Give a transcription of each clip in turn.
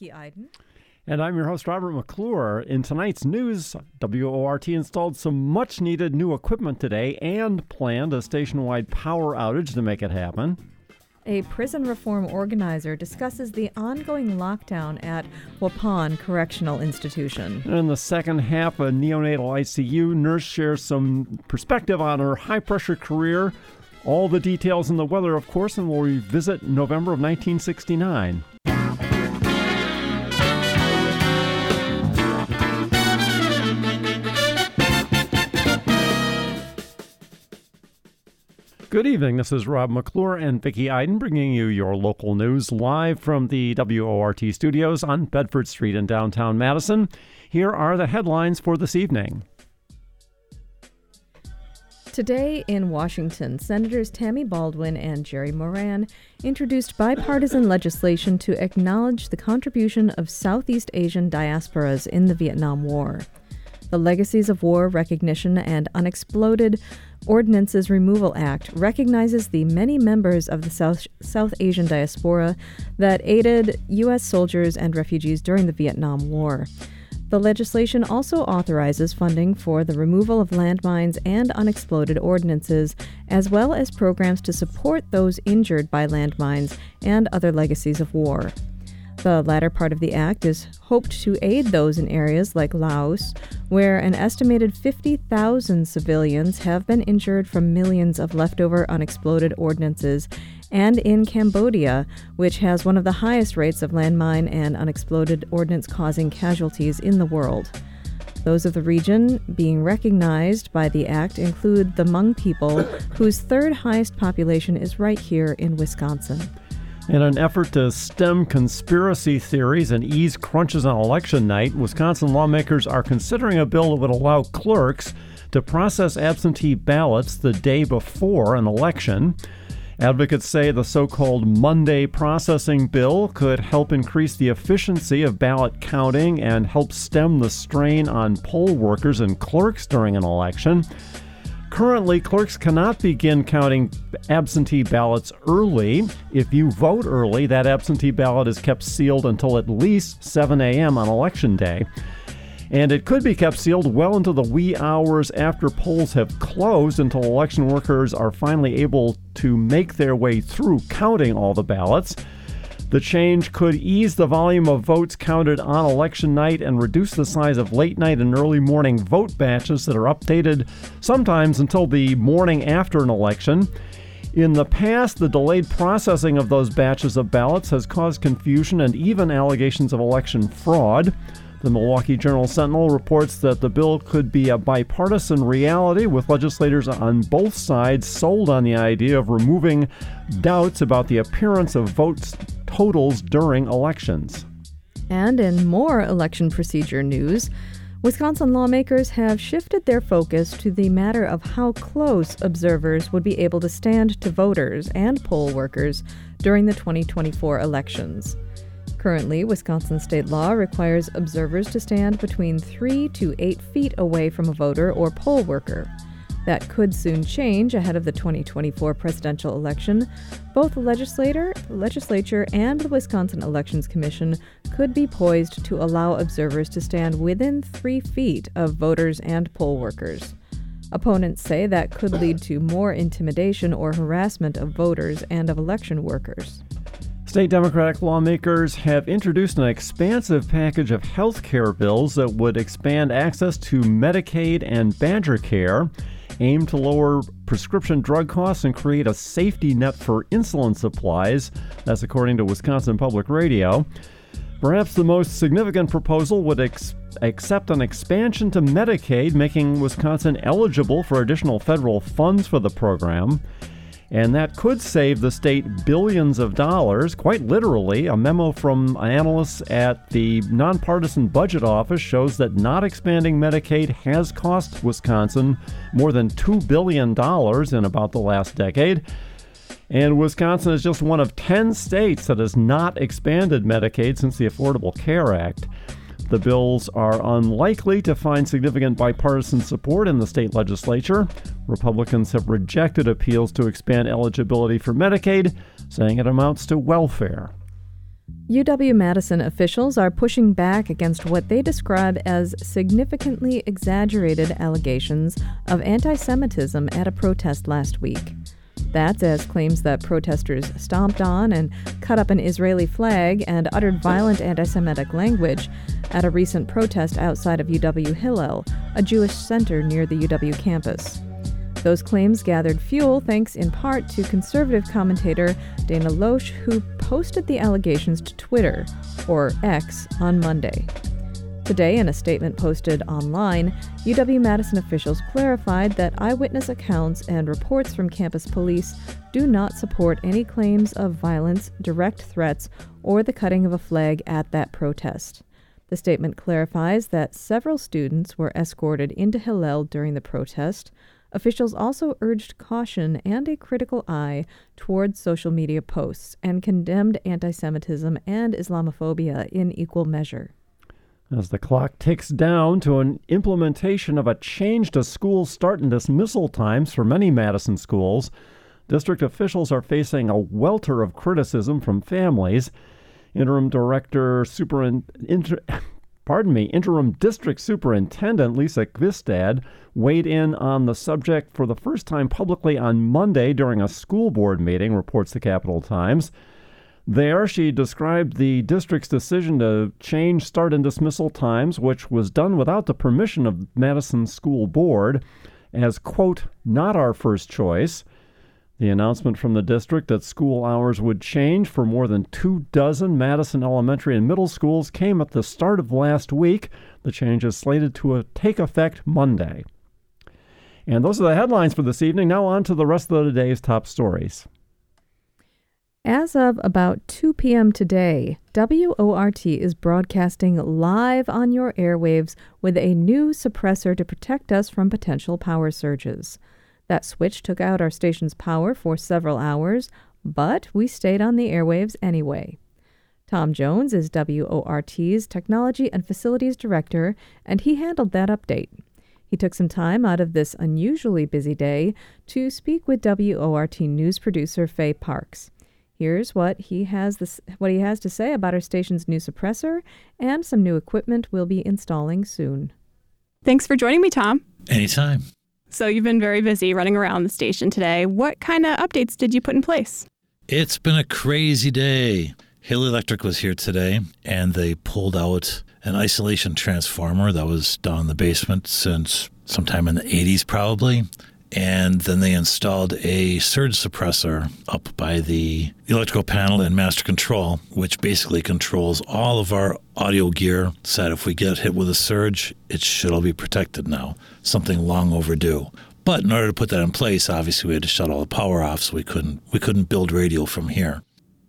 Vicki Iden. And I'm your host, Robert McClure. In tonight's news, WORT installed some much-needed new equipment today and planned a station-wide power outage to make it happen. A prison reform organizer discusses the ongoing lockdown at Waupun Correctional Institution. And in the second half, a neonatal ICU nurse shares some perspective on her high-pressure career. All the details in the weather, of course, and we'll revisit November of 1969. Good evening. This is Rob McClure and Vicki Iden bringing you your local news live from the WORT studios on Bedford Street in downtown Madison. Here are the headlines for this evening. Today in Washington, Senators Tammy Baldwin and Jerry Moran introduced bipartisan legislation to acknowledge the contribution of Southeast Asian diasporas in the Vietnam War. The Legacies of War Recognition and Unexploded Ordinances Removal Act recognizes the many members of the South Asian diaspora that aided U.S. soldiers and refugees during the Vietnam War. The legislation also authorizes funding for the removal of landmines and unexploded ordinances, as well as programs to support those injured by landmines and other legacies of war. The latter part of the act is hoped to aid those in areas like Laos, where an estimated 50,000 civilians have been injured from millions of leftover unexploded ordinances, and in Cambodia, which has one of the highest rates of landmine and unexploded ordnance-causing casualties in the world. Those of the region being recognized by the act include the Hmong people, whose third highest population is right here in Wisconsin. In an effort to stem conspiracy theories and ease crunches on election night, Wisconsin lawmakers are considering a bill that would allow clerks to process absentee ballots the day before an election. Advocates say the so-called Monday processing bill could help increase the efficiency of ballot counting and help stem the strain on poll workers and clerks during an election. Currently, clerks cannot begin counting absentee ballots early. If you vote early, that absentee ballot is kept sealed until at least 7 a.m. on Election Day. And it could be kept sealed well into the wee hours after polls have closed until election workers are finally able to make their way through counting all the ballots. The change could ease the volume of votes counted on election night and reduce the size of late-night and early-morning vote batches that are updated sometimes until the morning after an election. In the past, the delayed processing of those batches of ballots has caused confusion and even allegations of election fraud. The Milwaukee Journal Sentinel reports that the bill could be a bipartisan reality, with legislators on both sides sold on the idea of removing doubts about the appearance of votes totals during elections. And in more election procedure news, Wisconsin lawmakers have shifted their focus to the matter of how close observers would be able to stand to voters and poll workers during the 2024 elections. Currently, Wisconsin state law requires observers to stand between 3 to 8 feet away from a voter or poll worker. That could soon change ahead of the 2024 presidential election. Both the legislature and the Wisconsin Elections Commission could be poised to allow observers to stand within 3 feet of voters and poll workers. Opponents say that could lead to more intimidation or harassment of voters and of election workers. State Democratic lawmakers have introduced an expansive package of health care bills that would expand access to Medicaid and Badger Care, aim to lower prescription drug costs, and create a safety net for insulin supplies. That's according to Wisconsin Public Radio. Perhaps the most significant proposal would accept an expansion to Medicaid, making Wisconsin eligible for additional federal funds for the program. And that could save the state billions of dollars, quite literally. A memo from analysts at the Nonpartisan Budget Office shows that not expanding Medicaid has cost Wisconsin more than $2 billion in about the last decade. And Wisconsin is just one of 10 states that has not expanded Medicaid since the Affordable Care Act. The bills are unlikely to find significant bipartisan support in the state legislature. Republicans have rejected appeals to expand eligibility for Medicaid, saying it amounts to welfare. UW-Madison officials are pushing back against what they describe as significantly exaggerated allegations of anti-Semitism at a protest last week. That's as claims that protesters stomped on and cut up an Israeli flag and uttered violent anti-Semitic language at a recent protest outside of UW Hillel, a Jewish center near the UW campus. Those claims gathered fuel thanks in part to conservative commentator Dana Loesch, who posted the allegations to Twitter, or X, on Monday. Today, in a statement posted online, UW-Madison officials clarified that eyewitness accounts and reports from campus police do not support any claims of violence, direct threats, or the cutting of a flag at that protest. The statement clarifies that several students were escorted into Hillel during the protest. Officials also urged caution and a critical eye towards social media posts and condemned anti-Semitism and Islamophobia in equal measure. As the clock ticks down to an implementation of a change to school start and dismissal times for many Madison schools, district officials are facing a welter of criticism from families. Interim District Superintendent Lisa Kvistad weighed in on the subject for the first time publicly on Monday during a school board meeting, reports the Capital Times. There, she described the district's decision to change start and dismissal times, which was done without the permission of Madison School Board, as, quote, not our first choice. The announcement from the district that school hours would change for more than 24 Madison elementary and middle schools came at the start of last week. The change is slated to take effect Monday. And those are the headlines for this evening. Now on to the rest of the day's top stories. As of about 2 p.m. today, WORT is broadcasting live on your airwaves with a new suppressor to protect us from potential power surges. That switch took out our station's power for several hours, but we stayed on the airwaves anyway. Tom Jones is WORT's Technology and Facilities Director, and he handled that update. He took some time out of this unusually busy day to speak with WORT news producer Faye Parks. Here's what he has to say about our station's new suppressor and some new equipment we'll be installing soon. Thanks for joining me, Tom. Anytime. So you've been very busy running around the station today. What kind of updates did you put in place? It's been a crazy day. Hill Electric was here today, and they pulled out an isolation transformer that was down in the basement since sometime in the 80s probably. And then they installed a surge suppressor up by the electrical panel and master control, which basically controls all of our audio gear, said if we get hit with a surge, it should all be protected now, something long overdue. But in order to put that in place, obviously we had to shut all the power off, so we couldn't build radio from here.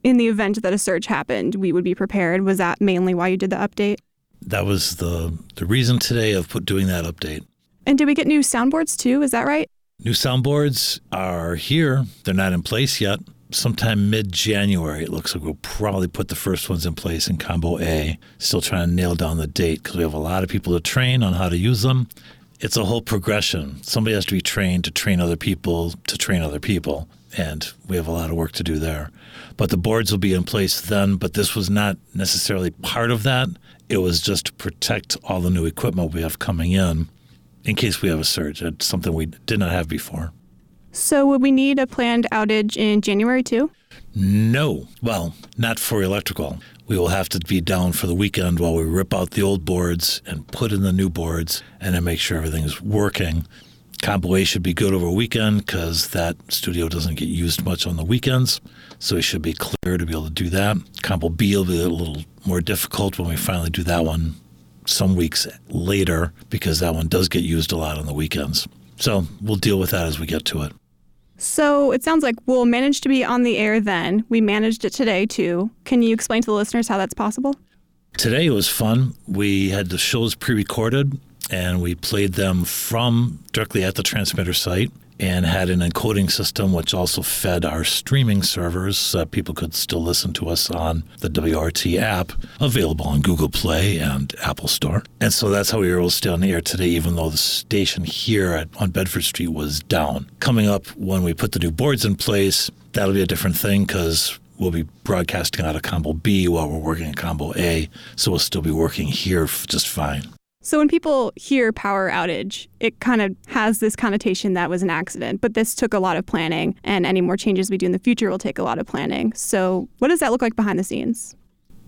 In the event that a surge happened, we would be prepared. Was that mainly why you did the update? That was the reason today of doing that update. And did we get new soundboards too? Is that right? New soundboards are here. They're not in place yet. Sometime mid-January, it looks like we'll probably put the first ones in place in Combo A. Still trying to nail down the date because we have a lot of people to train on how to use them. It's a whole progression. Somebody has to be trained to train other people to train other people. And we have a lot of work to do there. But the boards will be in place then, but this was not necessarily part of that. It was just to protect all the new equipment we have coming in case we have a surge. It's something we did not have before. So would we need a planned outage in January too? No. Well, not for electrical. We will have to be down for the weekend while we rip out the old boards and put in the new boards and then make sure everything is working. Combo A should be good over a weekend because that studio doesn't get used much on the weekends, so it should be clear to be able to do that. Combo B will be a little more difficult when we finally do that one some weeks later, because that one does get used a lot on the weekends. So we'll deal with that as we get to it. So it sounds like we'll manage to be on the air then. We managed it today too. Can you explain to the listeners how that's possible? Today was fun. We had the shows pre-recorded and we played them from directly at the transmitter site and had an encoding system which also fed our streaming servers so that people could still listen to us on the WORT app, available on Google Play and Apple Store. And so that's how we were able to stay on the air today, even though the station here on Bedford Street was down. Coming up, when we put the new boards in place, that'll be a different thing because we'll be broadcasting out of Combo B while we're working in Combo A, so we'll still be working here just fine. So when people hear power outage, it kind of has this connotation that was an accident, but this took a lot of planning, and any more changes we do in the future will take a lot of planning. So what does that look like behind the scenes?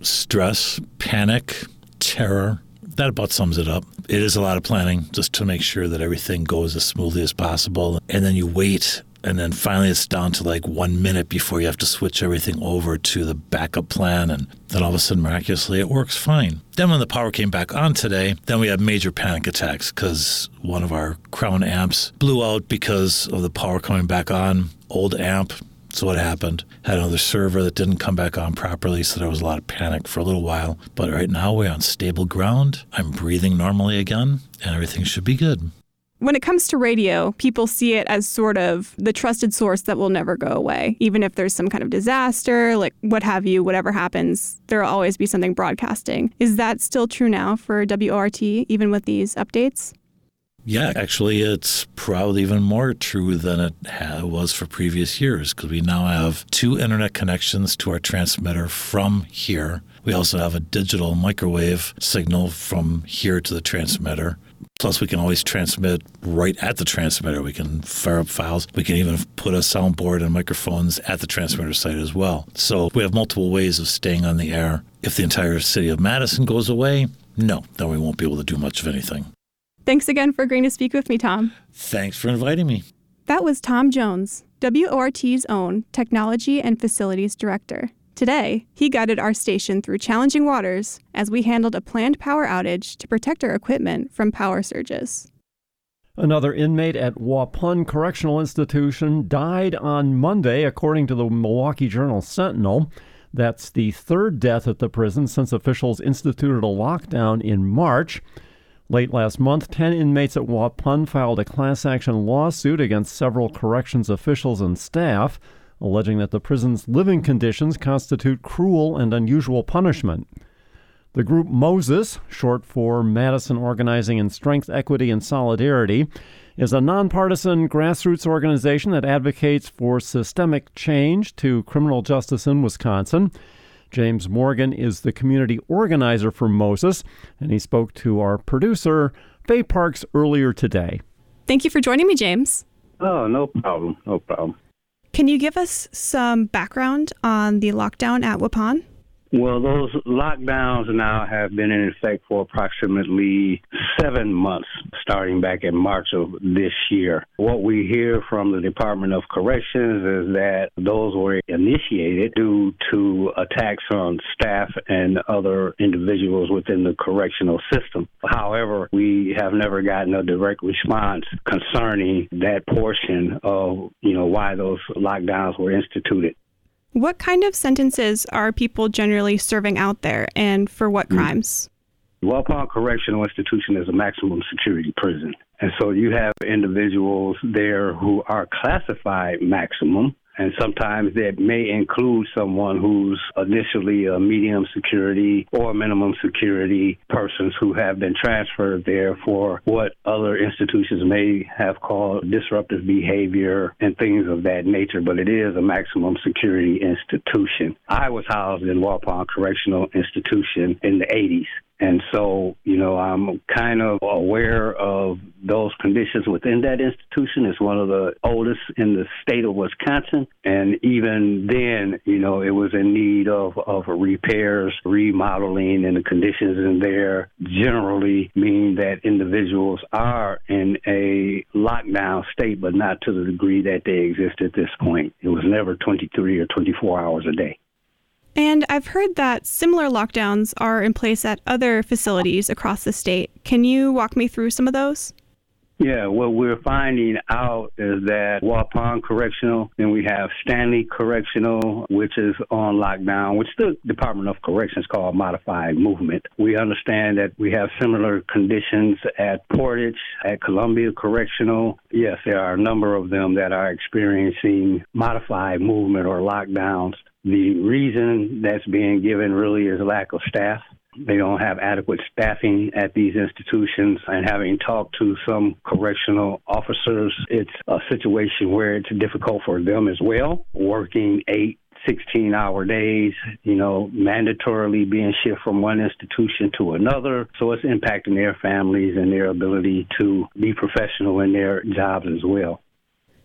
Stress, panic, terror. That about sums it up. It is a lot of planning just to make sure that everything goes as smoothly as possible. And then you wait, and then finally it's down to like 1 minute before you have to switch everything over to the backup plan, and then all of a sudden, miraculously, it works fine. Then when the power came back on today, then we had major panic attacks because one of our Crown amps blew out because of the power coming back on. Old amp, so what happened? Had another server that didn't come back on properly, so there was a lot of panic for a little while. But right now, we're on stable ground. I'm breathing normally again, and everything should be good. When it comes to radio, people see it as sort of the trusted source that will never go away. Even if there's some kind of disaster, like what have you, whatever happens, there will always be something broadcasting. Is that still true now for WORT, even with these updates? Yeah, actually, it's probably even more true than it was for previous years, because we now have 2 internet connections to our transmitter from here. We also have a digital microwave signal from here to the transmitter. Plus, we can always transmit right at the transmitter. We can fire up files. We can even put a soundboard and microphones at the transmitter site as well. So we have multiple ways of staying on the air. If the entire city of Madison goes away, no, then we won't be able to do much of anything. Thanks again for agreeing to speak with me, Tom. Thanks for inviting me. That was Tom Jones, WORT's own Technology and Facilities Director. Today, he guided our station through challenging waters as we handled a planned power outage to protect our equipment from power surges. Another inmate at Waupun Correctional Institution died on Monday, according to the Milwaukee Journal Sentinel. That's the 3rd death at the prison since officials instituted a lockdown in March. Late last month, 10 inmates at Waupun filed a class action lawsuit against several corrections officials and staff, alleging that the prison's living conditions constitute cruel and unusual punishment. The group MOSES, short for Madison Organizing in Strength, Equity, and Solidarity, is a nonpartisan grassroots organization that advocates for systemic change to criminal justice in Wisconsin. James Morgan is the community organizer for MOSES, and he spoke to our producer, Faye Parks, earlier today. Thank you for joining me, James. Oh, no problem, no problem. Can you give us some background on the lockdown at Waupun? Well, those lockdowns now have been in effect for approximately 7 months, starting back in March of this year. What we hear from the Department of Corrections is that those were initiated due to attacks on staff and other individuals within the correctional system. However, we have never gotten a direct response concerning that portion of, why those lockdowns were instituted. What kind of sentences are people generally serving out there, and for what crimes? Waupun Correctional Institution is a maximum security prison. And so you have individuals there who are classified maximum, and sometimes that may include someone who's initially a medium security or minimum security persons who have been transferred there for what other institutions may have called disruptive behavior and things of that nature, but it is a maximum security institution. I was housed in Waupun Correctional Institution in the 80s. And so, I'm kind of aware of those conditions within that institution. It's one of the oldest in the state of Wisconsin. And even then, it was in need of repairs, remodeling, and the conditions in there generally mean that individuals are in a lockdown state, but not to the degree that they exist at this point. It was never 23 or 24 hours a day. And I've heard that similar lockdowns are in place at other facilities across the state. Can you walk me through some of those? Yeah, what we're finding out is that Waupun Correctional, then we have Stanley Correctional, which is on lockdown, which the Department of Corrections called modified movement. We understand that we have similar conditions at Portage, at Columbia Correctional. Yes, there are a number of them that are experiencing modified movement or lockdowns. The reason that's being given really is lack of staff. They don't have adequate staffing at these institutions. And having talked to some correctional officers, it's a situation where it's difficult for them as well, working 8, 16-hour days, you know, mandatorily being shipped from one institution to another. So it's impacting their families and their ability to be professional in their jobs as well.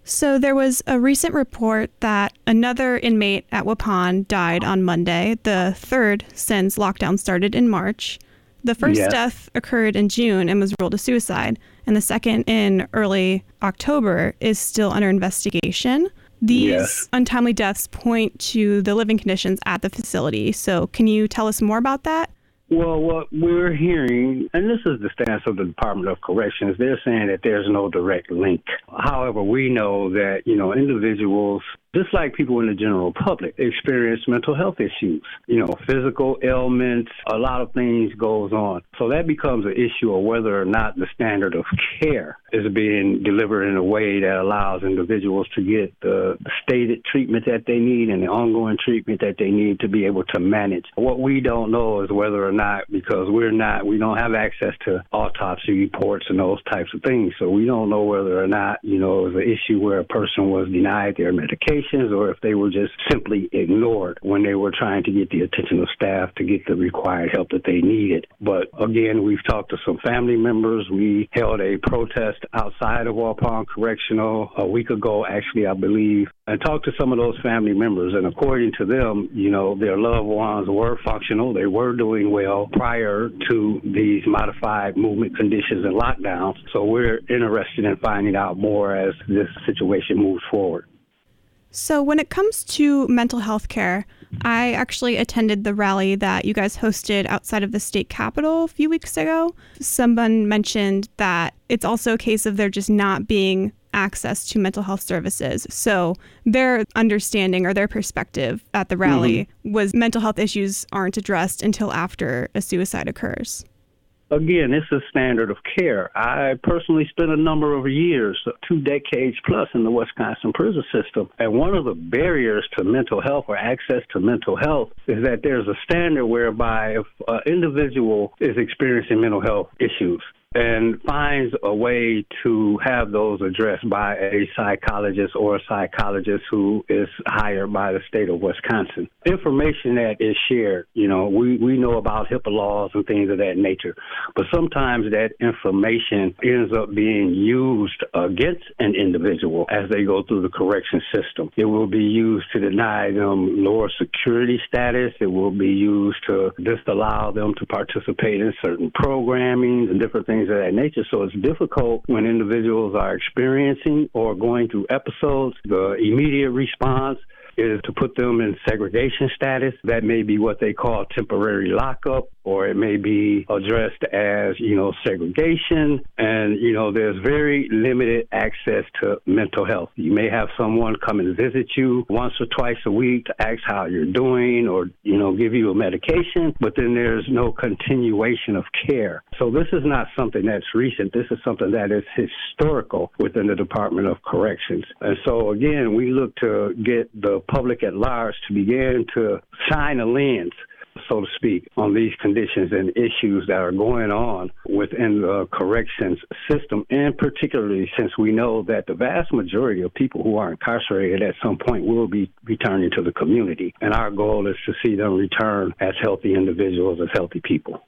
So there was a recent report that another inmate at Waupun died on Monday, the third since lockdown started in March. The first death occurred in June and was ruled a suicide, and the second in early October is still under investigation. These untimely deaths point to the living conditions at the facility. So can you tell us more about that? Well, what we're hearing, and this is the stance of the Department of Corrections, they're saying that there's no direct link. However, we know that, you know, individuals, just like people in the general public, experience mental health issues, you know, physical ailments, a lot of things goes on. So that becomes an issue of whether or not the standard of care is being delivered in a way that allows individuals to get the stated treatment that they need and the ongoing treatment that they need to be able to manage. What we don't know is whether or not, because we don't have access to autopsy reports and those types of things. So we don't know whether or not, you know, it was an issue where a person was denied their medication, or if they were just simply ignored when they were trying to get the attention of staff to get the required help that they needed. But again, we've talked to some family members. We held a protest outside of Waupun Correctional a week ago, actually, I believe, and talked to some of those family members. And according to them, you know, their loved ones were functional. They were doing well prior to these modified movement conditions and lockdowns. So we're interested in finding out more as this situation moves forward. So when it comes to mental health care, I actually attended the rally that you guys hosted outside of the state capitol a few weeks ago. Someone mentioned that it's also a case of there just not being access to mental health services. So their understanding or their perspective at the rally was mental health issues aren't addressed until after a suicide occurs. Again, it's a standard of care. I personally spent a number of years, 2 decades plus, in the Wisconsin prison system. And one of the barriers to mental health or access to mental health is that there's a standard whereby if an individual is experiencing mental health issues and finds a way to have those addressed by a psychologist or a psychologist who is hired by the state of Wisconsin. Information that is shared, you know, we know about HIPAA laws and things of that nature, but sometimes that information ends up being used against an individual as they go through the correction system. It will be used to deny them lower security status. It will be used to disallow them to participate in certain programming and different things of that nature. So it's difficult when individuals are experiencing or going through episodes. The immediate response is to put them in segregation status. That may be what they call temporary lockup, or it may be addressed as, you know, segregation. And, you know, there's very limited access to mental health. You may have someone come and visit you once or twice a week to ask how you're doing or, you know, give you a medication, but then there's no continuation of care. So this is not something that's recent. This is something that is historical within the Department of Corrections. And so, again, we look to get the public at large to begin to shine a lens, so to speak, on these conditions and issues that are going on within the corrections system, and particularly since we know that the vast majority of people who are incarcerated at some point will be returning to the community. And our goal is to see them return as healthy individuals, as healthy people.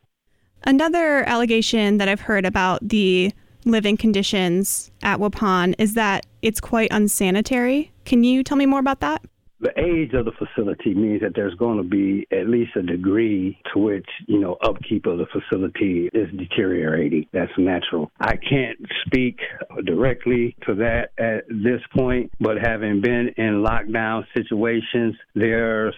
Another allegation that I've heard about the living conditions at Waupun is that it's quite unsanitary. Can you tell me more about that? The age of the facility means that there's going to be at least a degree to which, you know, upkeep of the facility is deteriorating. That's natural. I can't speak directly to that at this point, but having been in lockdown situations, there's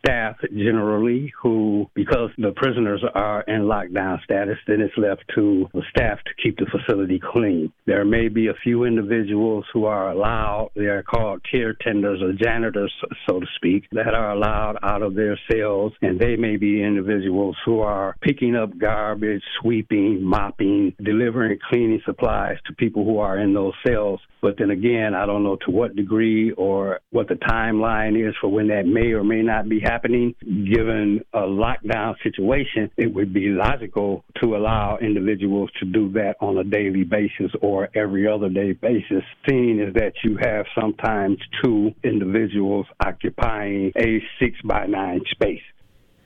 staff generally who, because the prisoners are in lockdown status, then it's left to the staff to keep the facility clean. There may be a few individuals who are allowed, they are called caretenders or janitors, so to speak, that are allowed out of their cells, and they may be individuals who are picking up garbage, sweeping, mopping, delivering cleaning supplies to people who are in those cells. But then again, I don't know to what degree or what the timeline is for when that may or may not be happening. Given a lockdown situation, it would be logical to allow individuals to do that on a daily basis or every other day basis, seeing as that you have sometimes 2 individuals occupying a 6x9 space.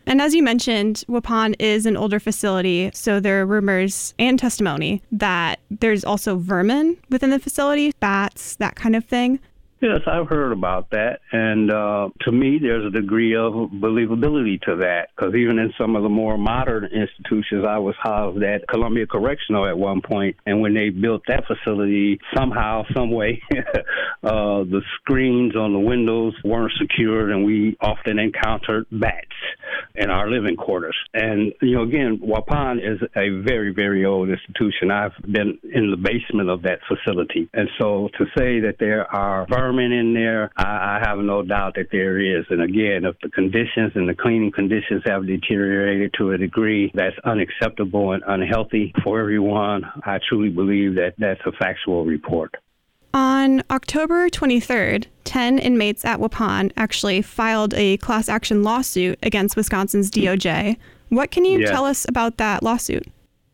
And as you mentioned, Waupun is an older facility, so there are rumors and testimony that there's also vermin within the facility, bats, that kind of thing. Yes, I've heard about that, and to me, there's a degree of believability to that, because even in some of the more modern institutions, I was housed at Columbia Correctional at one point, and when they built that facility, somehow, some way, the screens on the windows weren't secured, and we often encountered bats in our living quarters. And, you know, again, Waupun is a very, very old institution. I've been in the basement of that facility, and so to say that there are in there, I have no doubt that there is. And again, if the conditions and the cleaning conditions have deteriorated to a degree that's unacceptable and unhealthy for everyone, I truly believe that that's a factual report. On October 23rd, 10 inmates at Waupun actually filed a class action lawsuit against Wisconsin's DOJ. What can you tell us about that lawsuit?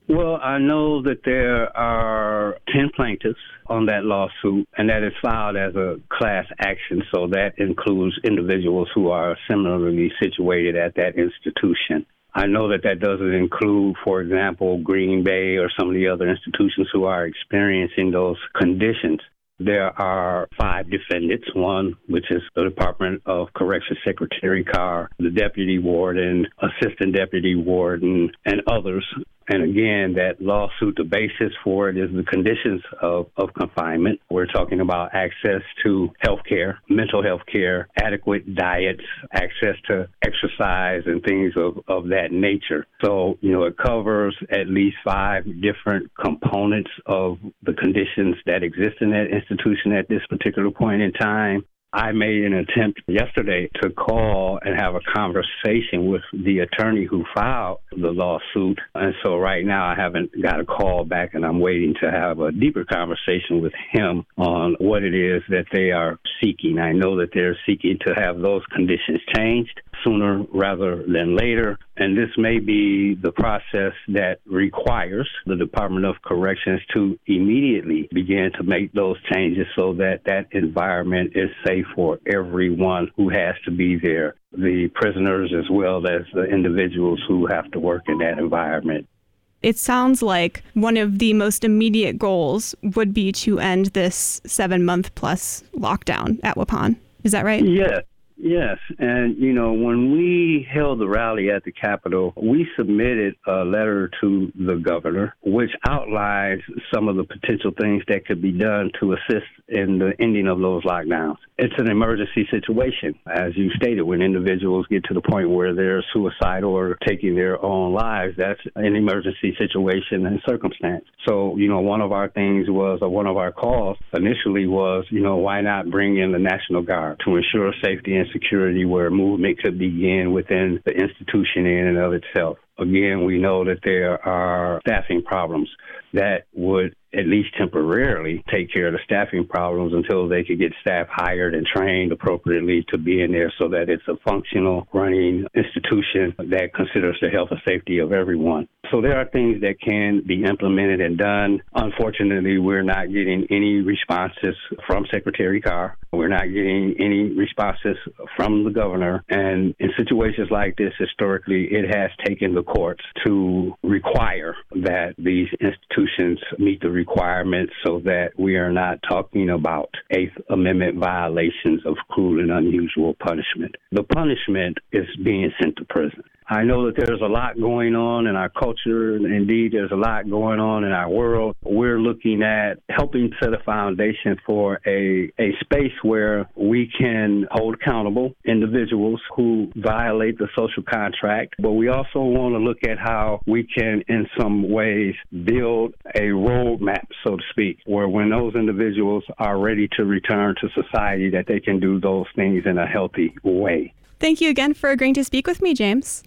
Well, I know that there are 10 plaintiffs on that lawsuit, and that is filed as a class action, so that includes individuals who are similarly situated at that institution. I know that that doesn't include, for example, Green Bay or some of the other institutions who are experiencing those conditions. There are 5 defendants, one which is the Department of Corrections Secretary Carr, the deputy warden, assistant deputy warden, and others. And again, that lawsuit, the basis for it is the conditions of confinement. We're talking about access to health care, mental health care, adequate diets, access to exercise and things of that nature. So, you know, it covers at least 5 different components of the conditions that exist in that institution at this particular point in time. I made an attempt yesterday to call and have a conversation with the attorney who filed the lawsuit. And so right now I haven't got a call back, and I'm waiting to have a deeper conversation with him on what it is that they are seeking. I know that they're seeking to have those conditions changed sooner rather than later. And this may be the process that requires the Department of Corrections to immediately begin to make those changes so that that environment is safe for everyone who has to be there, the prisoners as well as the individuals who have to work in that environment. It sounds like one of the most immediate goals would be to end this 7-month plus lockdown at Waupun. Is that right? Yes. Yes. And, you know, when we held the rally at the Capitol, we submitted a letter to the governor, which outlines some of the potential things that could be done to assist in the ending of those lockdowns. It's an emergency situation, as you stated, when individuals get to the point where they're suicidal or taking their own lives. That's an emergency situation and circumstance. So, you know, one of our things was, or one of our calls initially was, you know, why not bring in the National Guard to ensure safety and security where movement could begin within the institution in and of itself. Again, we know that there are staffing problems that would at least temporarily take care of the staffing problems until they could get staff hired and trained appropriately to be in there so that it's a functional running institution that considers the health and safety of everyone. So there are things that can be implemented and done. Unfortunately, we're not getting any responses from Secretary Carr. We're not getting any responses from the governor. And in situations like this, historically, it has taken the courts to require that these institutions meet the requirements so that we are not talking about Eighth Amendment violations of cruel and unusual punishment. The punishment is being sent to prison. I know that there's a lot going on in our culture, and indeed there's a lot going on in our world. We're looking at helping set a foundation for a space where we can hold accountable individuals who violate the social contract, but we also want to look at how we can, in some ways, build a roadmap, so to speak, where when those individuals are ready to return to society, that they can do those things in a healthy way. Thank you again for agreeing to speak with me, James.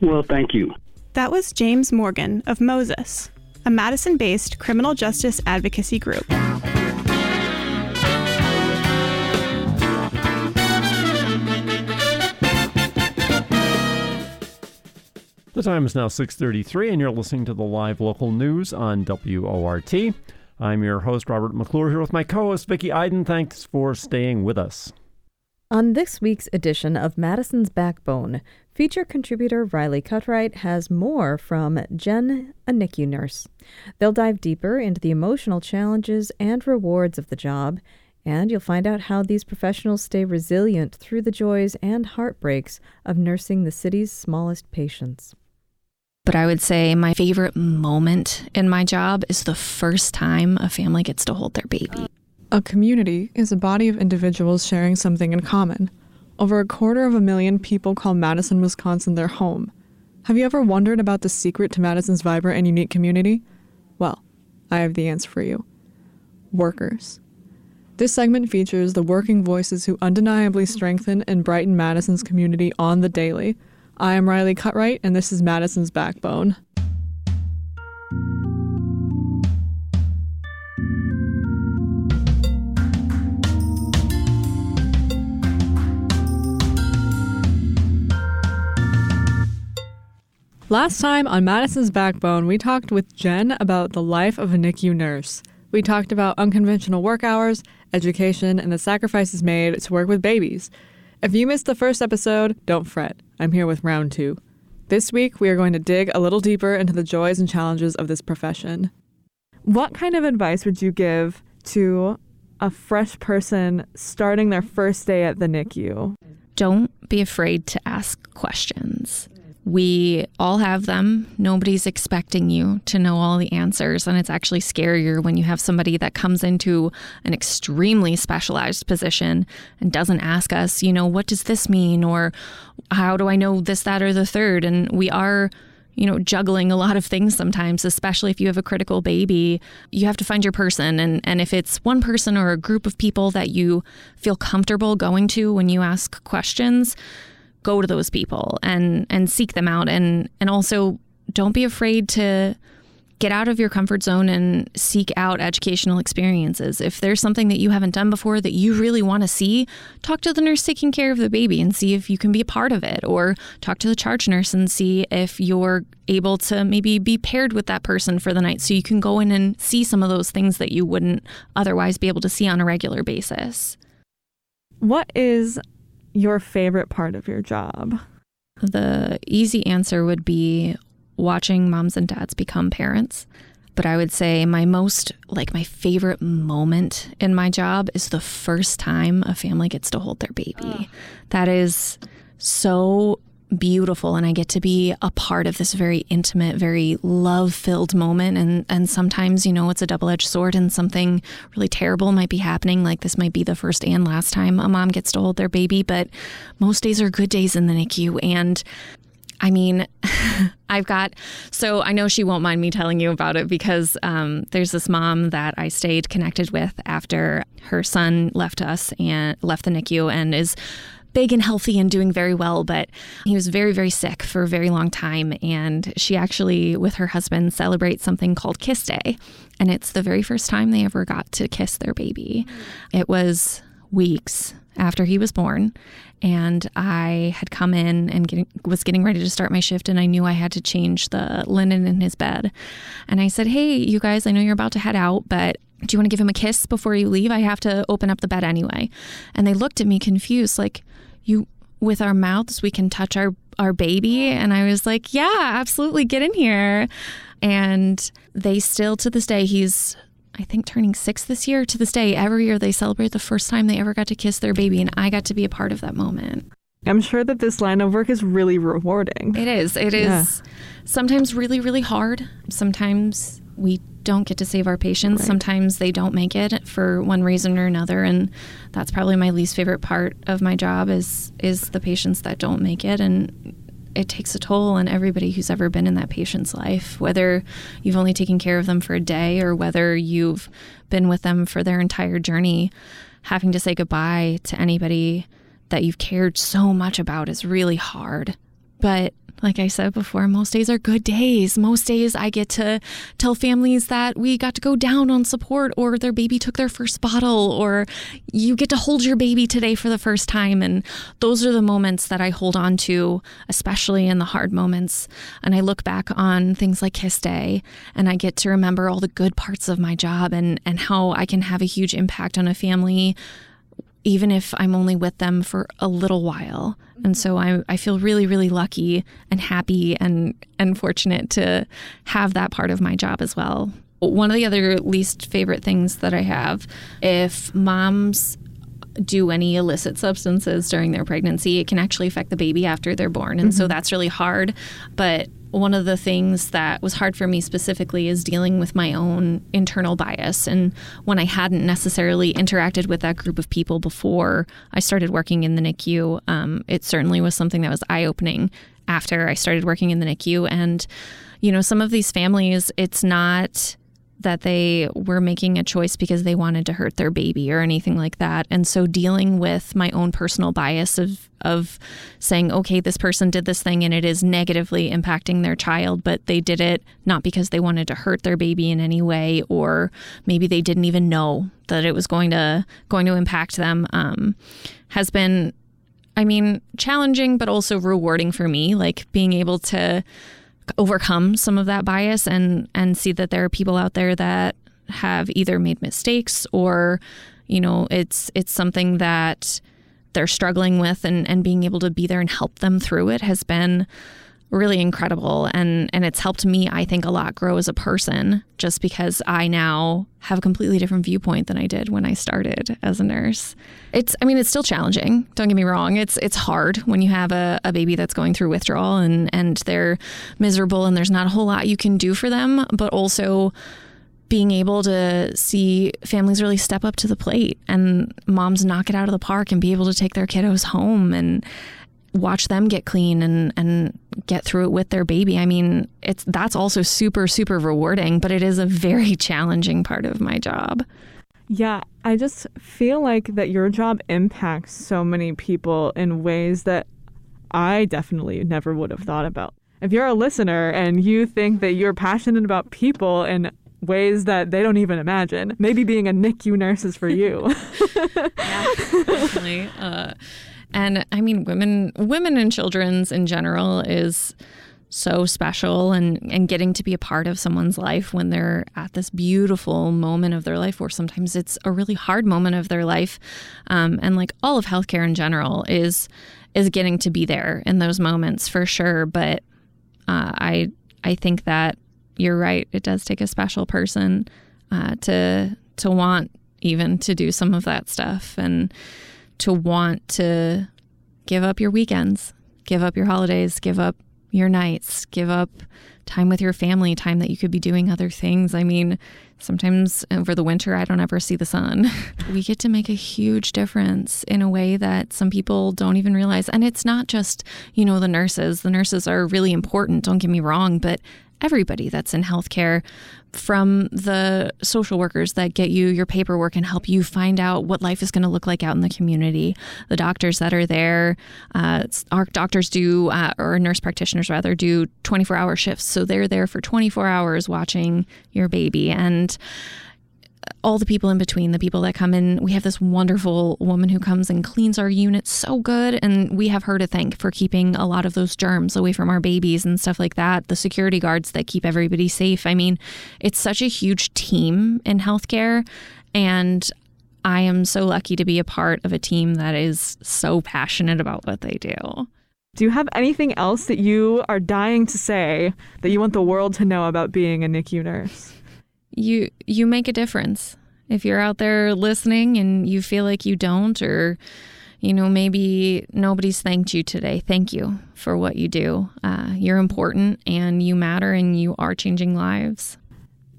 Well, thank you. That was James Morgan of MOSES, a Madison-based criminal justice advocacy group. The time is now 6:33, and you're listening to the live local news on WORT. I'm your host, Robert McClure, here with my co-host, Vicki Iden. Thanks for staying with us. On this week's edition of Madison's Backbone, feature contributor Riley Cutright has more from Jen, a NICU nurse. They'll dive deeper into the emotional challenges and rewards of the job, and you'll find out how these professionals stay resilient through the joys and heartbreaks of nursing the city's smallest patients. But I would say my favorite moment in my job is the first time a family gets to hold their baby. A community is a body of individuals sharing something in common. Over 250,000 people call Madison, Wisconsin their home. Have you ever wondered about the secret to Madison's vibrant and unique community? Well, I have the answer for you. Workers. This segment features the working voices who undeniably strengthen and brighten Madison's community on the daily. I am Riley Cutright, and this is Madison's Backbone. Last time on Madison's Backbone, we talked with Jen about the life of a NICU nurse. We talked about unconventional work hours, education, and the sacrifices made to work with babies. If you missed the first episode, don't fret. I'm here with round two. This week, we are going to dig a little deeper into the joys and challenges of this profession. What kind of advice would you give to a fresh person starting their first day at the NICU? Don't be afraid to ask questions. We all have them. Nobody's expecting you to know all the answers, and it's actually scarier when you have somebody that comes into an extremely specialized position and doesn't ask us, what does this mean, or how do I know this, that, or the third? And we are, juggling a lot of things sometimes, especially if you have a critical baby. You have to find your person, and if it's one person or a group of people that you feel comfortable going to when you ask questions, go to those people and seek them out. And also, don't be afraid to get out of your comfort zone and seek out educational experiences. If there's something that you haven't done before that you really want to see, talk to the nurse taking care of the baby and see if you can be a part of it, or talk to the charge nurse and see if you're able to maybe be paired with that person for the night so you can go in and see some of those things that you wouldn't otherwise be able to see on a regular basis. What is your favorite part of your job? The easy answer would be watching moms and dads become parents. But I would say my favorite moment in my job is the first time a family gets to hold their baby. Oh. That is so beautiful. And I get to be a part of this very intimate, very love-filled moment. And sometimes, it's a double-edged sword, and something really terrible might be happening. Like, this might be the first and last time a mom gets to hold their baby. But most days are good days in the NICU. And I know she won't mind me telling you about it, because there's this mom that I stayed connected with after her son left us and left the NICU, and is big and healthy and doing very well, but he was very, very sick for a very long time. And she actually, with her husband, celebrates something called Kiss Day. And it's the very first time they ever got to kiss their baby. It was weeks after he was born, and I had come in and was getting ready to start my shift, and I knew I had to change the linen in his bed. And I said, "Hey, you guys, I know you're about to head out, but do you want to give him a kiss before you leave? I have to open up the bed anyway." And they looked at me confused, like, "You, with our mouths, we can touch our baby?" And I was like, "Yeah, absolutely. Get in here." And they still, to this day, he's, I think, turning 6 this year. To this day, every year they celebrate the first time they ever got to kiss their baby. And I got to be a part of that moment. I'm sure that this line of work is really rewarding. It is. Sometimes really, really hard. Sometimes we don't get to save our patients. Right. Sometimes they don't make it for one reason or another. And that's probably my least favorite part of my job is the patients that don't make it. And it takes a toll on everybody who's ever been in that patient's life, whether you've only taken care of them for a day or whether you've been with them for their entire journey. Having to say goodbye to anybody that you've cared so much about is really hard. But like I said before, most days are good days. Most days I get to tell families that we got to go down on support, or their baby took their first bottle, or you get to hold your baby today for the first time. And those are the moments that I hold on to, especially in the hard moments. And I look back on things like Kiss Day, and I get to remember all the good parts of my job and how I can have a huge impact on a family, even if I'm only with them for a little while. And so I feel really, really lucky and happy and fortunate to have that part of my job as well. One of the other least favorite things that I have, if moms do any illicit substances during their pregnancy, it can actually affect the baby after they're born. And so that's really hard. But one of the things that was hard for me specifically is dealing with my own internal bias. And when I hadn't necessarily interacted with that group of people before I started working in the NICU, it certainly was something that was eye-opening after I started working in the NICU. And, you know, some of these families, it's not that they were making a choice because they wanted to hurt their baby or anything like that. And so dealing with my own personal bias of saying, okay, this person did this thing and it is negatively impacting their child, but they did it not because they wanted to hurt their baby in any way, or maybe they didn't even know that it was going to impact them, has been, I mean, challenging, but also rewarding for me, like being able to overcome some of that bias and see that there are people out there that have either made mistakes or, you know, it's something that they're struggling with, and being able to be there and help them through it has been really incredible. And it's helped me, I think, a lot grow as a person, just because I now have a completely different viewpoint than I did when I started as a nurse. It's still challenging. Don't get me wrong. It's hard when you have a baby that's going through withdrawal and they're miserable and there's not a whole lot you can do for them, but also being able to see families really step up to the plate and moms knock it out of the park and be able to take their kiddos home and watch them get clean and get through it with their baby. I mean, that's also super, super rewarding, but it is a very challenging part of my job. Yeah, I just feel like that your job impacts so many people in ways that I definitely never would have thought about. If you're a listener and you think that you're passionate about people and ways that they don't even imagine, maybe being a NICU nurse is for you. Yeah, definitely. And I mean, women and children's in general is so special, and getting to be a part of someone's life when they're at this beautiful moment of their life, or sometimes it's a really hard moment of their life. And like all of healthcare in general is getting to be there in those moments for sure. But I think that you're right. It does take a special person to want even to do some of that stuff, and to want to give up your weekends, give up your holidays, give up your nights, give up time with your family, time that you could be doing other things. I mean, sometimes over the winter, I don't ever see the sun. We get to make a huge difference in a way that some people don't even realize. And it's not just, you know, the nurses. The nurses are really important, don't get me wrong, but everybody that's in healthcare, from the social workers that get you your paperwork and help you find out what life is going to look like out in the community, the doctors that are there. Our doctors do, or nurse practitioners rather, do 24-hour shifts. So they're there for 24 hours watching your baby, and all the people in between, the people that come in. We have this wonderful woman who comes and cleans our unit so good, and we have her to thank for keeping a lot of those germs away from our babies and stuff like that. The security guards that keep everybody safe. I mean, it's such a huge team in healthcare, and I am so lucky to be a part of a team that is so passionate about what they do. Do you have anything else that you are dying to say that you want the world to know about being a NICU nurse? You make a difference. If you're out there listening and you feel like you don't, or, you know, maybe nobody's thanked you today, thank you for what you do. You're important and you matter, and you are changing lives.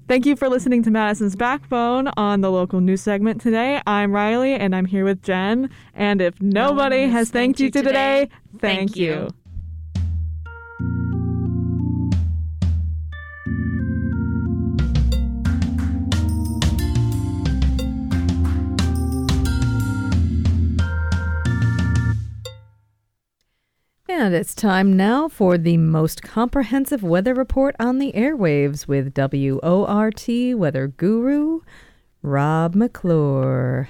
Thank you for listening to Madison's Backbone on the local news segment today. I'm Riley, and I'm here with Jen. And if nobody has thanked you today, thank you. And it's time now for the most comprehensive weather report on the airwaves with WORT weather guru, Rob McClure.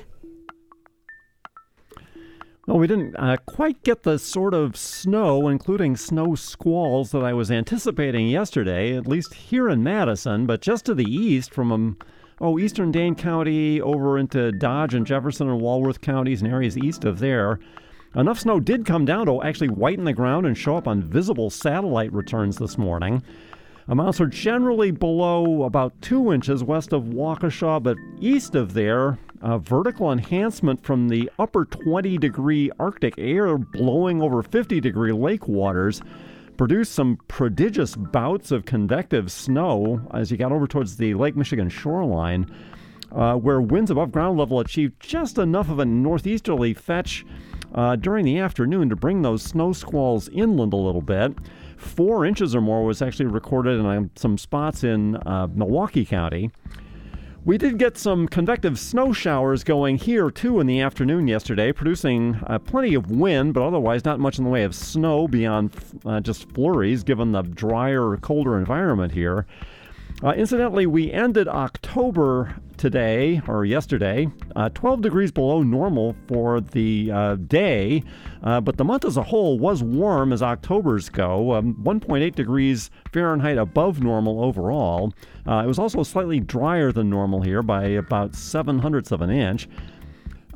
Well, we didn't quite get the sort of snow, including snow squalls, that I was anticipating yesterday, at least here in Madison, but just to the east from eastern Dane County over into Dodge and Jefferson and Walworth counties and areas east of there. Enough snow did come down to actually whiten the ground and show up on visible satellite returns this morning. Amounts are generally below about 2 inches west of Waukesha, but east of there, vertical enhancement from the upper 20-degree Arctic air blowing over 50-degree lake waters produced some prodigious bouts of convective snow as you got over towards the Lake Michigan shoreline, where winds above ground level achieved just enough of a northeasterly fetch during the afternoon to bring those snow squalls inland a little bit. 4 inches or more was actually recorded in some spots in Milwaukee County. We did get some convective snow showers going here, too, in the afternoon yesterday, producing plenty of wind, but otherwise not much in the way of snow beyond just flurries, given the drier, colder environment here. Incidentally, we ended October yesterday, 12 degrees below normal for the day, but the month as a whole was warm as October's go, 1.8 degrees Fahrenheit above normal overall. It was also slightly drier than normal here by about 0.7 inches.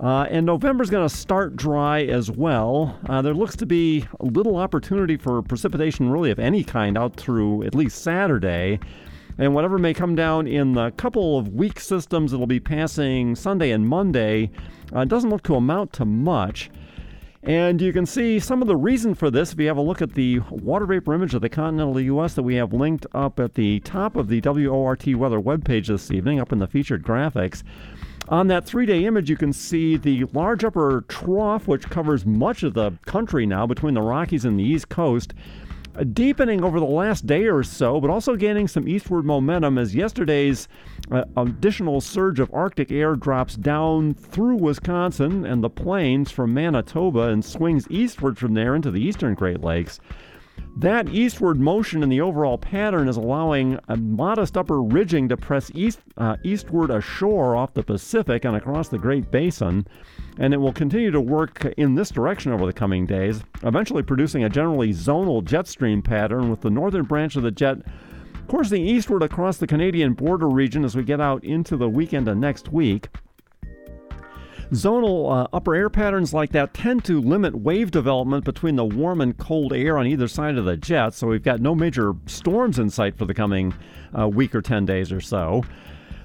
And November's going to start dry as well. There looks to be little opportunity for precipitation really of any kind out through at least Saturday. And whatever may come down in the couple of weak systems that'll be passing Sunday and Monday doesn't look to amount to much. And you can see some of the reason for this if you have a look at the water vapor image of the continental U.S. that we have linked up at the top of the WORT weather webpage this evening, up in the featured graphics. On that three-day image, you can see the large upper trough, which covers much of the country now between the Rockies and the East Coast, deepening over the last day or so, but also gaining some eastward momentum as yesterday's additional surge of Arctic air drops down through Wisconsin and the plains from Manitoba and swings eastward from there into the eastern Great Lakes. That eastward motion in the overall pattern is allowing a modest upper ridging to press eastward ashore off the Pacific and across the Great Basin, and it will continue to work in this direction over the coming days, eventually producing a generally zonal jet stream pattern with the northern branch of the jet coursing eastward across the Canadian border region as we get out into the weekend of next week. Zonal upper air patterns like that tend to limit wave development between the warm and cold air on either side of the jet, so we've got no major storms in sight for the coming week or 10 days or so.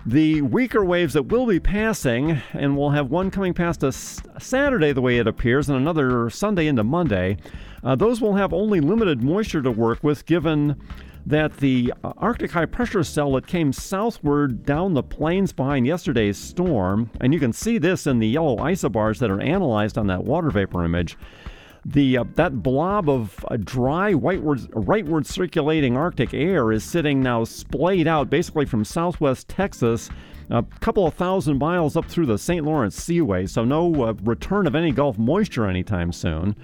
The weaker waves that will be passing, and we'll have one coming past us Saturday the way it appears, and another Sunday into Monday, those will have only limited moisture to work with given that the Arctic high pressure cell that came southward down the plains behind yesterday's storm, and you can see this in the yellow isobars that are analyzed on that water vapor image, that blob of dry rightward circulating Arctic air is sitting now splayed out basically from southwest Texas a couple of thousand miles up through the St. Lawrence Seaway, so no return of any Gulf moisture anytime soon.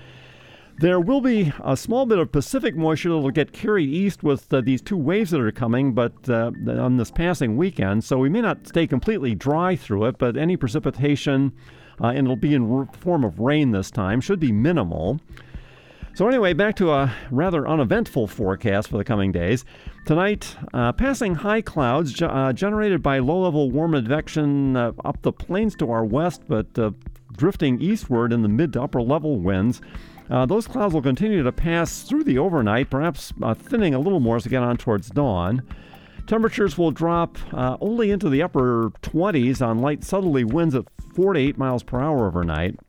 There will be a small bit of Pacific moisture that will get carried east with these two waves that are coming but on this passing weekend, so we may not stay completely dry through it, but any precipitation, and it'll be in form of rain this time, should be minimal. So anyway, back to a rather uneventful forecast for the coming days. Tonight, passing high clouds generated by low-level warm advection up the plains to our west, but drifting eastward in the mid to upper level winds. Those clouds will continue to pass through the overnight, perhaps thinning a little more as we get on towards dawn. Temperatures will drop only into the upper 20s on light southerly winds at 4 to 8 miles per hour overnight.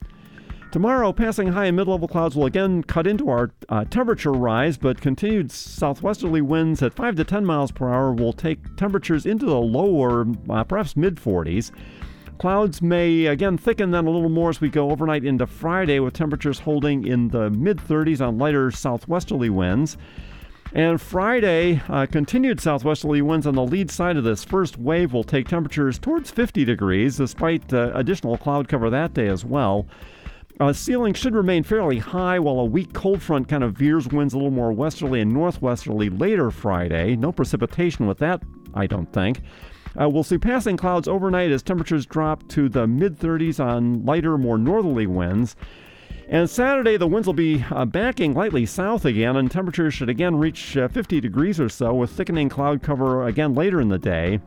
Tomorrow, passing high and mid-level clouds will again cut into our temperature rise, but continued southwesterly winds at 5 to 10 miles per hour will take temperatures into the lower, perhaps mid-40s. Clouds may again thicken then a little more as we go overnight into Friday, with temperatures holding in the mid-30s on lighter southwesterly winds. And Friday, continued southwesterly winds on the lead side of this first wave will take temperatures towards 50 degrees, despite additional cloud cover that day as well. Ceiling should remain fairly high, while a weak cold front kind of veers winds a little more westerly and northwesterly later Friday. No precipitation with that, I don't think. We'll see passing clouds overnight as temperatures drop to the mid-30s on lighter, more northerly winds. And Saturday, the winds will be backing lightly south again, and temperatures should again reach 50 degrees or so, with thickening cloud cover again later in the day.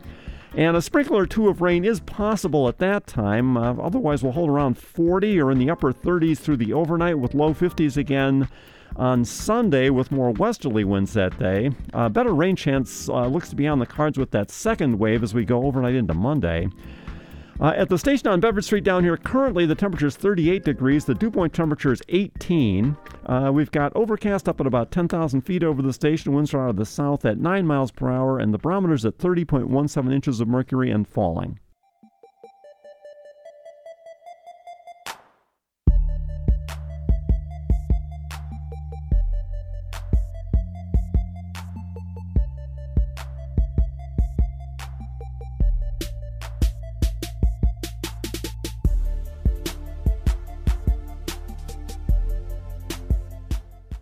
And a sprinkle or two of rain is possible at that time. Otherwise, we'll hold around 40 or in the upper 30s through the overnight with low 50s again on Sunday with more westerly winds that day. Better rain chance looks to be on the cards with that second wave as we go overnight into Monday. At the station on Bedford Street down here, currently the temperature is 38 degrees. The dew point temperature is 18. We've got overcast up at about 10,000 feet over the station. Winds are out of the south at 9 miles per hour, and the barometer's at 30.17 inches of mercury and falling.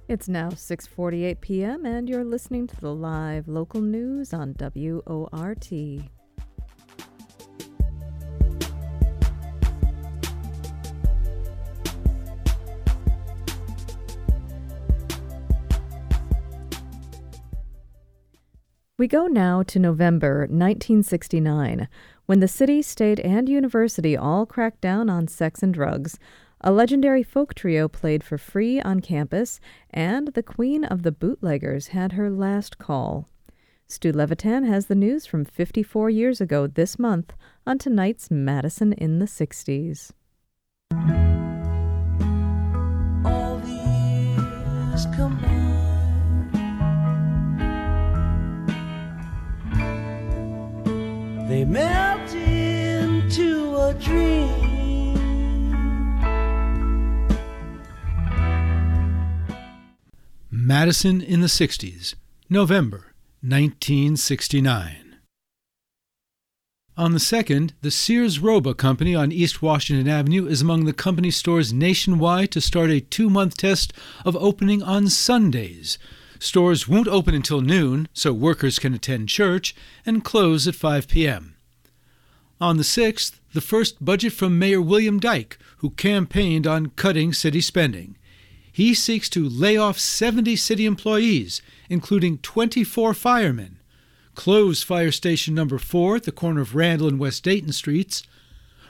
It's now 6:48 p.m. and you're listening to the live local news on WORT. We go now to November 1969, when the city, state, and university all cracked down on sex and drugs. A legendary folk trio played for free on campus, and the queen of the bootleggers had her last call. Stu Levitan has the news from 54 years ago this month on tonight's Madison in the 60s. All these combined, they melt into a dream. Madison in the 60s, November 1969. On the 2nd, the Sears Roebuck Company on East Washington Avenue is among the company stores nationwide to start a 2-month test of opening on Sundays. Stores won't open until noon, so workers can attend church, and close at 5 p.m. On the 6th, the first budget from Mayor William Dyke, who campaigned on cutting city spending. He seeks to lay off 70 city employees, including 24 firemen, close Fire Station No. 4 at the corner of Randall and West Dayton Streets,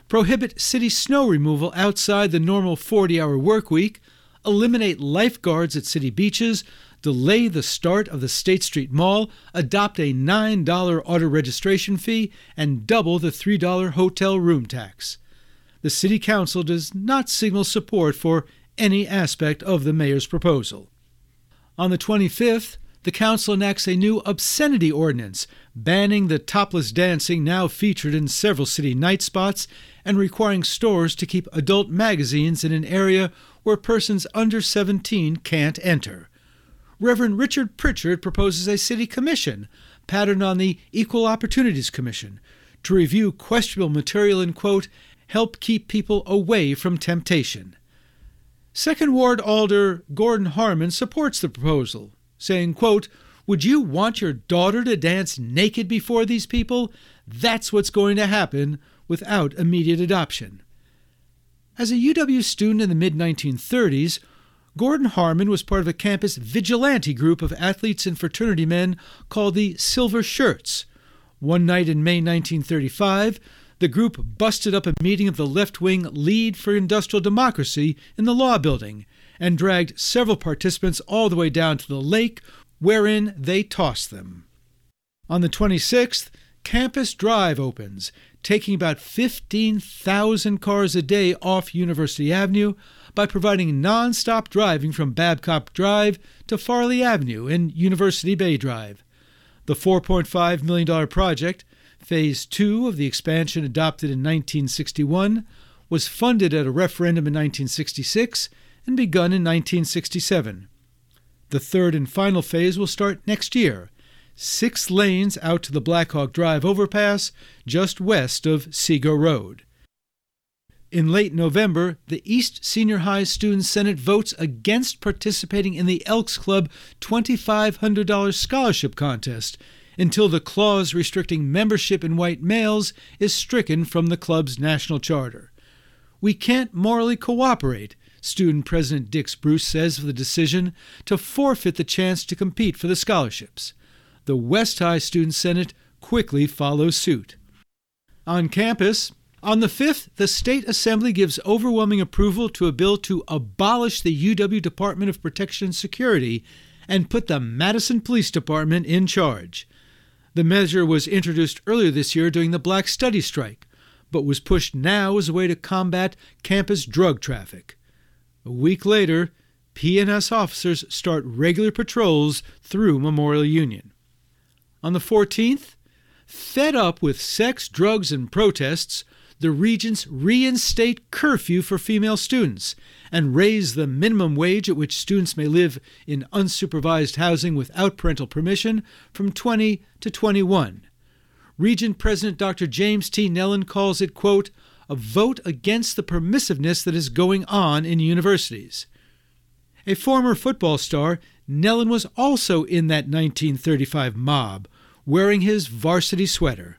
prohibit city snow removal outside the normal 40-hour work week, eliminate lifeguards at city beaches, delay the start of the State Street Mall, adopt a $9 auto registration fee, and double the $3 hotel room tax. The City Council does not signal support for any aspect of the mayor's proposal. On the 25th, the council enacts a new obscenity ordinance, banning the topless dancing now featured in several city night spots and requiring stores to keep adult magazines in an area where persons under 17 can't enter. Reverend Richard Pritchard proposes a city commission, patterned on the Equal Opportunities Commission, to review questionable material and, quote, help keep people away from temptation. Second Ward Alder Gordon Harmon supports the proposal, saying, quote, would you want your daughter to dance naked before these people? That's what's going to happen without immediate adoption. As a UW student in the mid-1930s, Gordon Harmon was part of a campus vigilante group of athletes and fraternity men called the Silver Shirts. One night in May 1935, the group busted up a meeting of the left-wing League for Industrial Democracy in the Law Building and dragged several participants all the way down to the lake, wherein they tossed them. On the 26th, Campus Drive opens, taking about 15,000 cars a day off University Avenue by providing non-stop driving from Babcock Drive to Farley Avenue and University Bay Drive. The $4.5 million project, Phase 2 of the expansion adopted in 1961, was funded at a referendum in 1966 and begun in 1967. The third and final phase will start next year, 6 lanes out to the Blackhawk Drive overpass just west of Seago Road. In late November, the East Senior High Student Senate votes against participating in the Elks Club $2,500 scholarship contest until the clause restricting membership in white males is stricken from the club's national charter. We can't morally cooperate, student president Dix Bruce says of the decision, to forfeit the chance to compete for the scholarships. The West High Student Senate quickly follows suit. On campus, on the 5th, the State Assembly gives overwhelming approval to a bill to abolish the UW Department of Protection and Security and put the Madison Police Department in charge. The measure was introduced earlier this year during the Black Study Strike, but was pushed now as a way to combat campus drug traffic. A week later, P&S officers start regular patrols through Memorial Union. On the 14th, fed up with sex, drugs, and protests, the Regents reinstate curfew for female students and raise the minimum wage at which students may live in unsupervised housing without parental permission from 20 to 21. Regent President Dr. James T. Nellen calls it, quote, a vote against the permissiveness that is going on in universities. A former football star, Nellen was also in that 1935 mob, wearing his varsity sweater.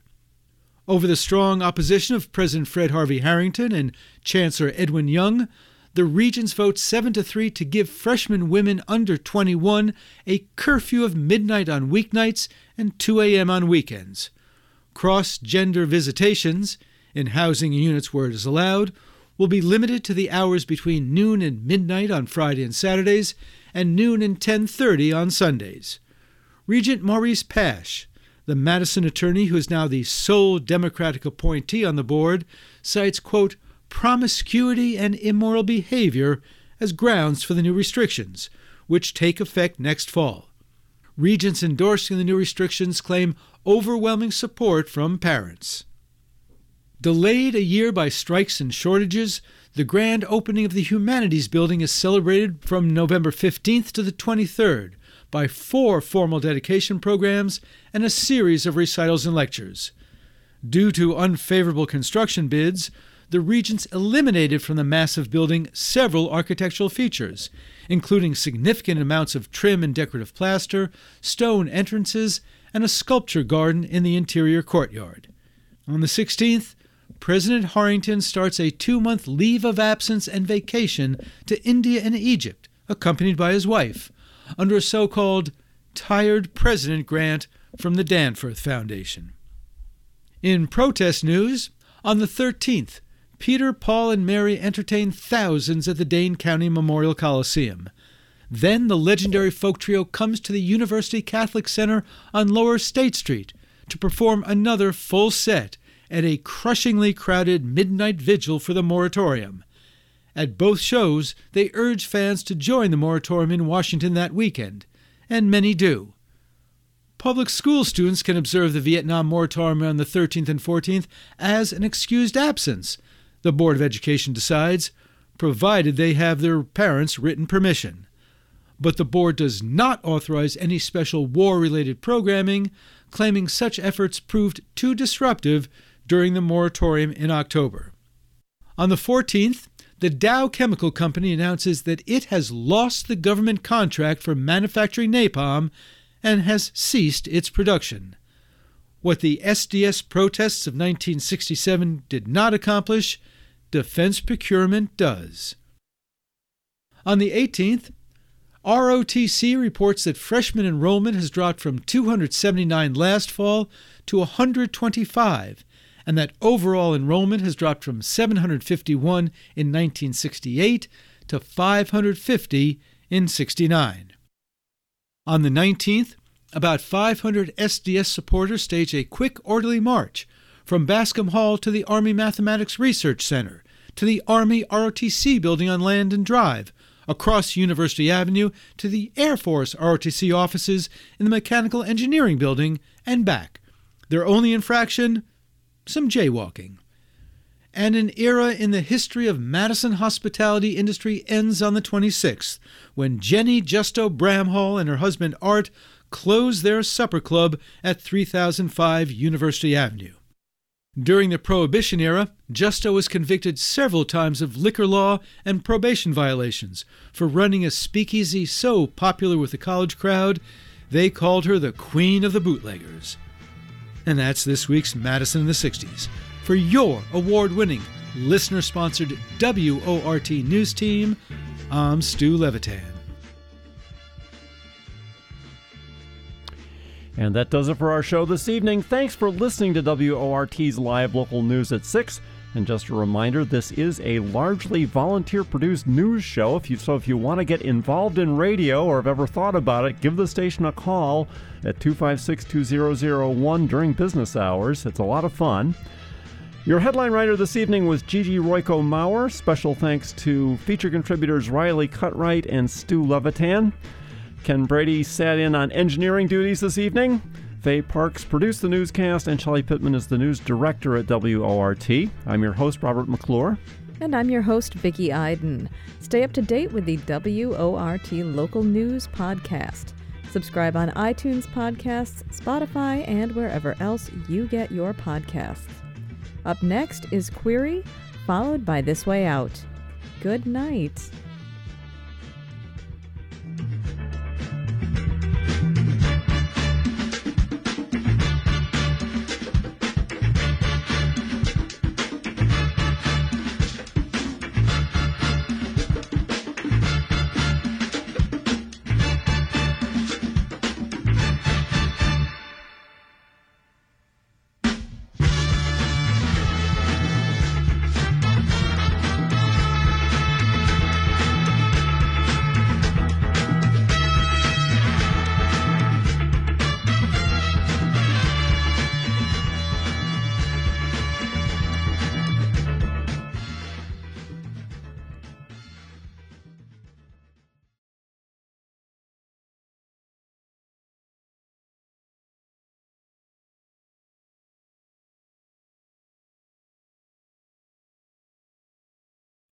Over the strong opposition of President Fred Harvey Harrington and Chancellor Edwin Young, the Regents vote 7-3 to give freshman women under 21 a curfew of midnight on weeknights and 2 a.m. on weekends. Cross-gender visitations, in housing units where it is allowed, will be limited to the hours between noon and midnight on Friday and Saturdays and noon and 10:30 on Sundays. Regent Maurice Pash, the Madison attorney who is now the sole Democratic appointee on the board, cites, quote, promiscuity and immoral behavior as grounds for the new restrictions, which take effect next fall. Regents endorsing the new restrictions claim overwhelming support from parents. Delayed a year by strikes and shortages, the grand opening of the Humanities Building is celebrated from November 15th to the 23rd by 4 formal dedication programs and a series of recitals and lectures. Due to unfavorable construction bids, the Regents eliminated from the massive building several architectural features, including significant amounts of trim and decorative plaster, stone entrances, and a sculpture garden in the interior courtyard. On the 16th, President Harrington starts a 2-month leave of absence and vacation to India and Egypt, accompanied by his wife, under a so-called Tired President grant from the Danforth Foundation. In protest news, on the 13th, Peter, Paul, and Mary entertained thousands at the Dane County Memorial Coliseum. Then the legendary folk trio comes to the University Catholic Center on Lower State Street to perform another full set at a crushingly crowded midnight vigil for the moratorium. At both shows, they urge fans to join the moratorium in Washington that weekend, and many do. Public school students can observe the Vietnam moratorium on the 13th and 14th as an excused absence, the Board of Education decides, provided they have their parents' written permission. But the board does not authorize any special war-related programming, claiming such efforts proved too disruptive during the moratorium in October. On the 14th, the Dow Chemical Company announces that it has lost the government contract for manufacturing napalm and has ceased its production. What the SDS protests of 1967 did not accomplish, defense procurement does. On the 18th, ROTC reports that freshman enrollment has dropped from 279 last fall to 125, and that overall enrollment has dropped from 751 in 1968 to 550 in 69. On the 19th, about 500 SDS supporters stage a quick, orderly march from Bascom Hall to the Army Mathematics Research Center, to the Army ROTC building on Landon Drive, across University Avenue to the Air Force ROTC offices in the Mechanical Engineering Building, and back. Their only infraction? Some jaywalking. And an era in the history of Madison hospitality industry ends on the 26th, when Jenny Justo Bramhall and her husband Art close their supper club at 3005 University Avenue. During the Prohibition era, Justo was convicted several times of liquor law and probation violations for running a speakeasy so popular with the college crowd, they called her the Queen of the Bootleggers. And that's this week's Madison in the 60s. For your award-winning, listener-sponsored WORT News Team, I'm Stu Levitan. And that does it for our show this evening. Thanks for listening to WORT's Live Local News at 6. And just a reminder, this is a largely volunteer-produced news show. If you want to get involved in radio or have ever thought about it, give the station a call at 256-2001 during business hours. It's a lot of fun. Your headline writer this evening was Gigi Royko-Maurer. Special thanks to feature contributors Riley Cutright and Stu Levitan. Ken Brady sat in on engineering duties this evening. Faye Parks produced the newscast, and Shelley Pittman is the news director at WORT. I'm your host, Robert McClure. And I'm your host, Vicki Iden. Stay up to date with the WORT Local News Podcast. Subscribe on iTunes Podcasts, Spotify, and wherever else you get your podcasts. Up next is Query, followed by This Way Out. Good night.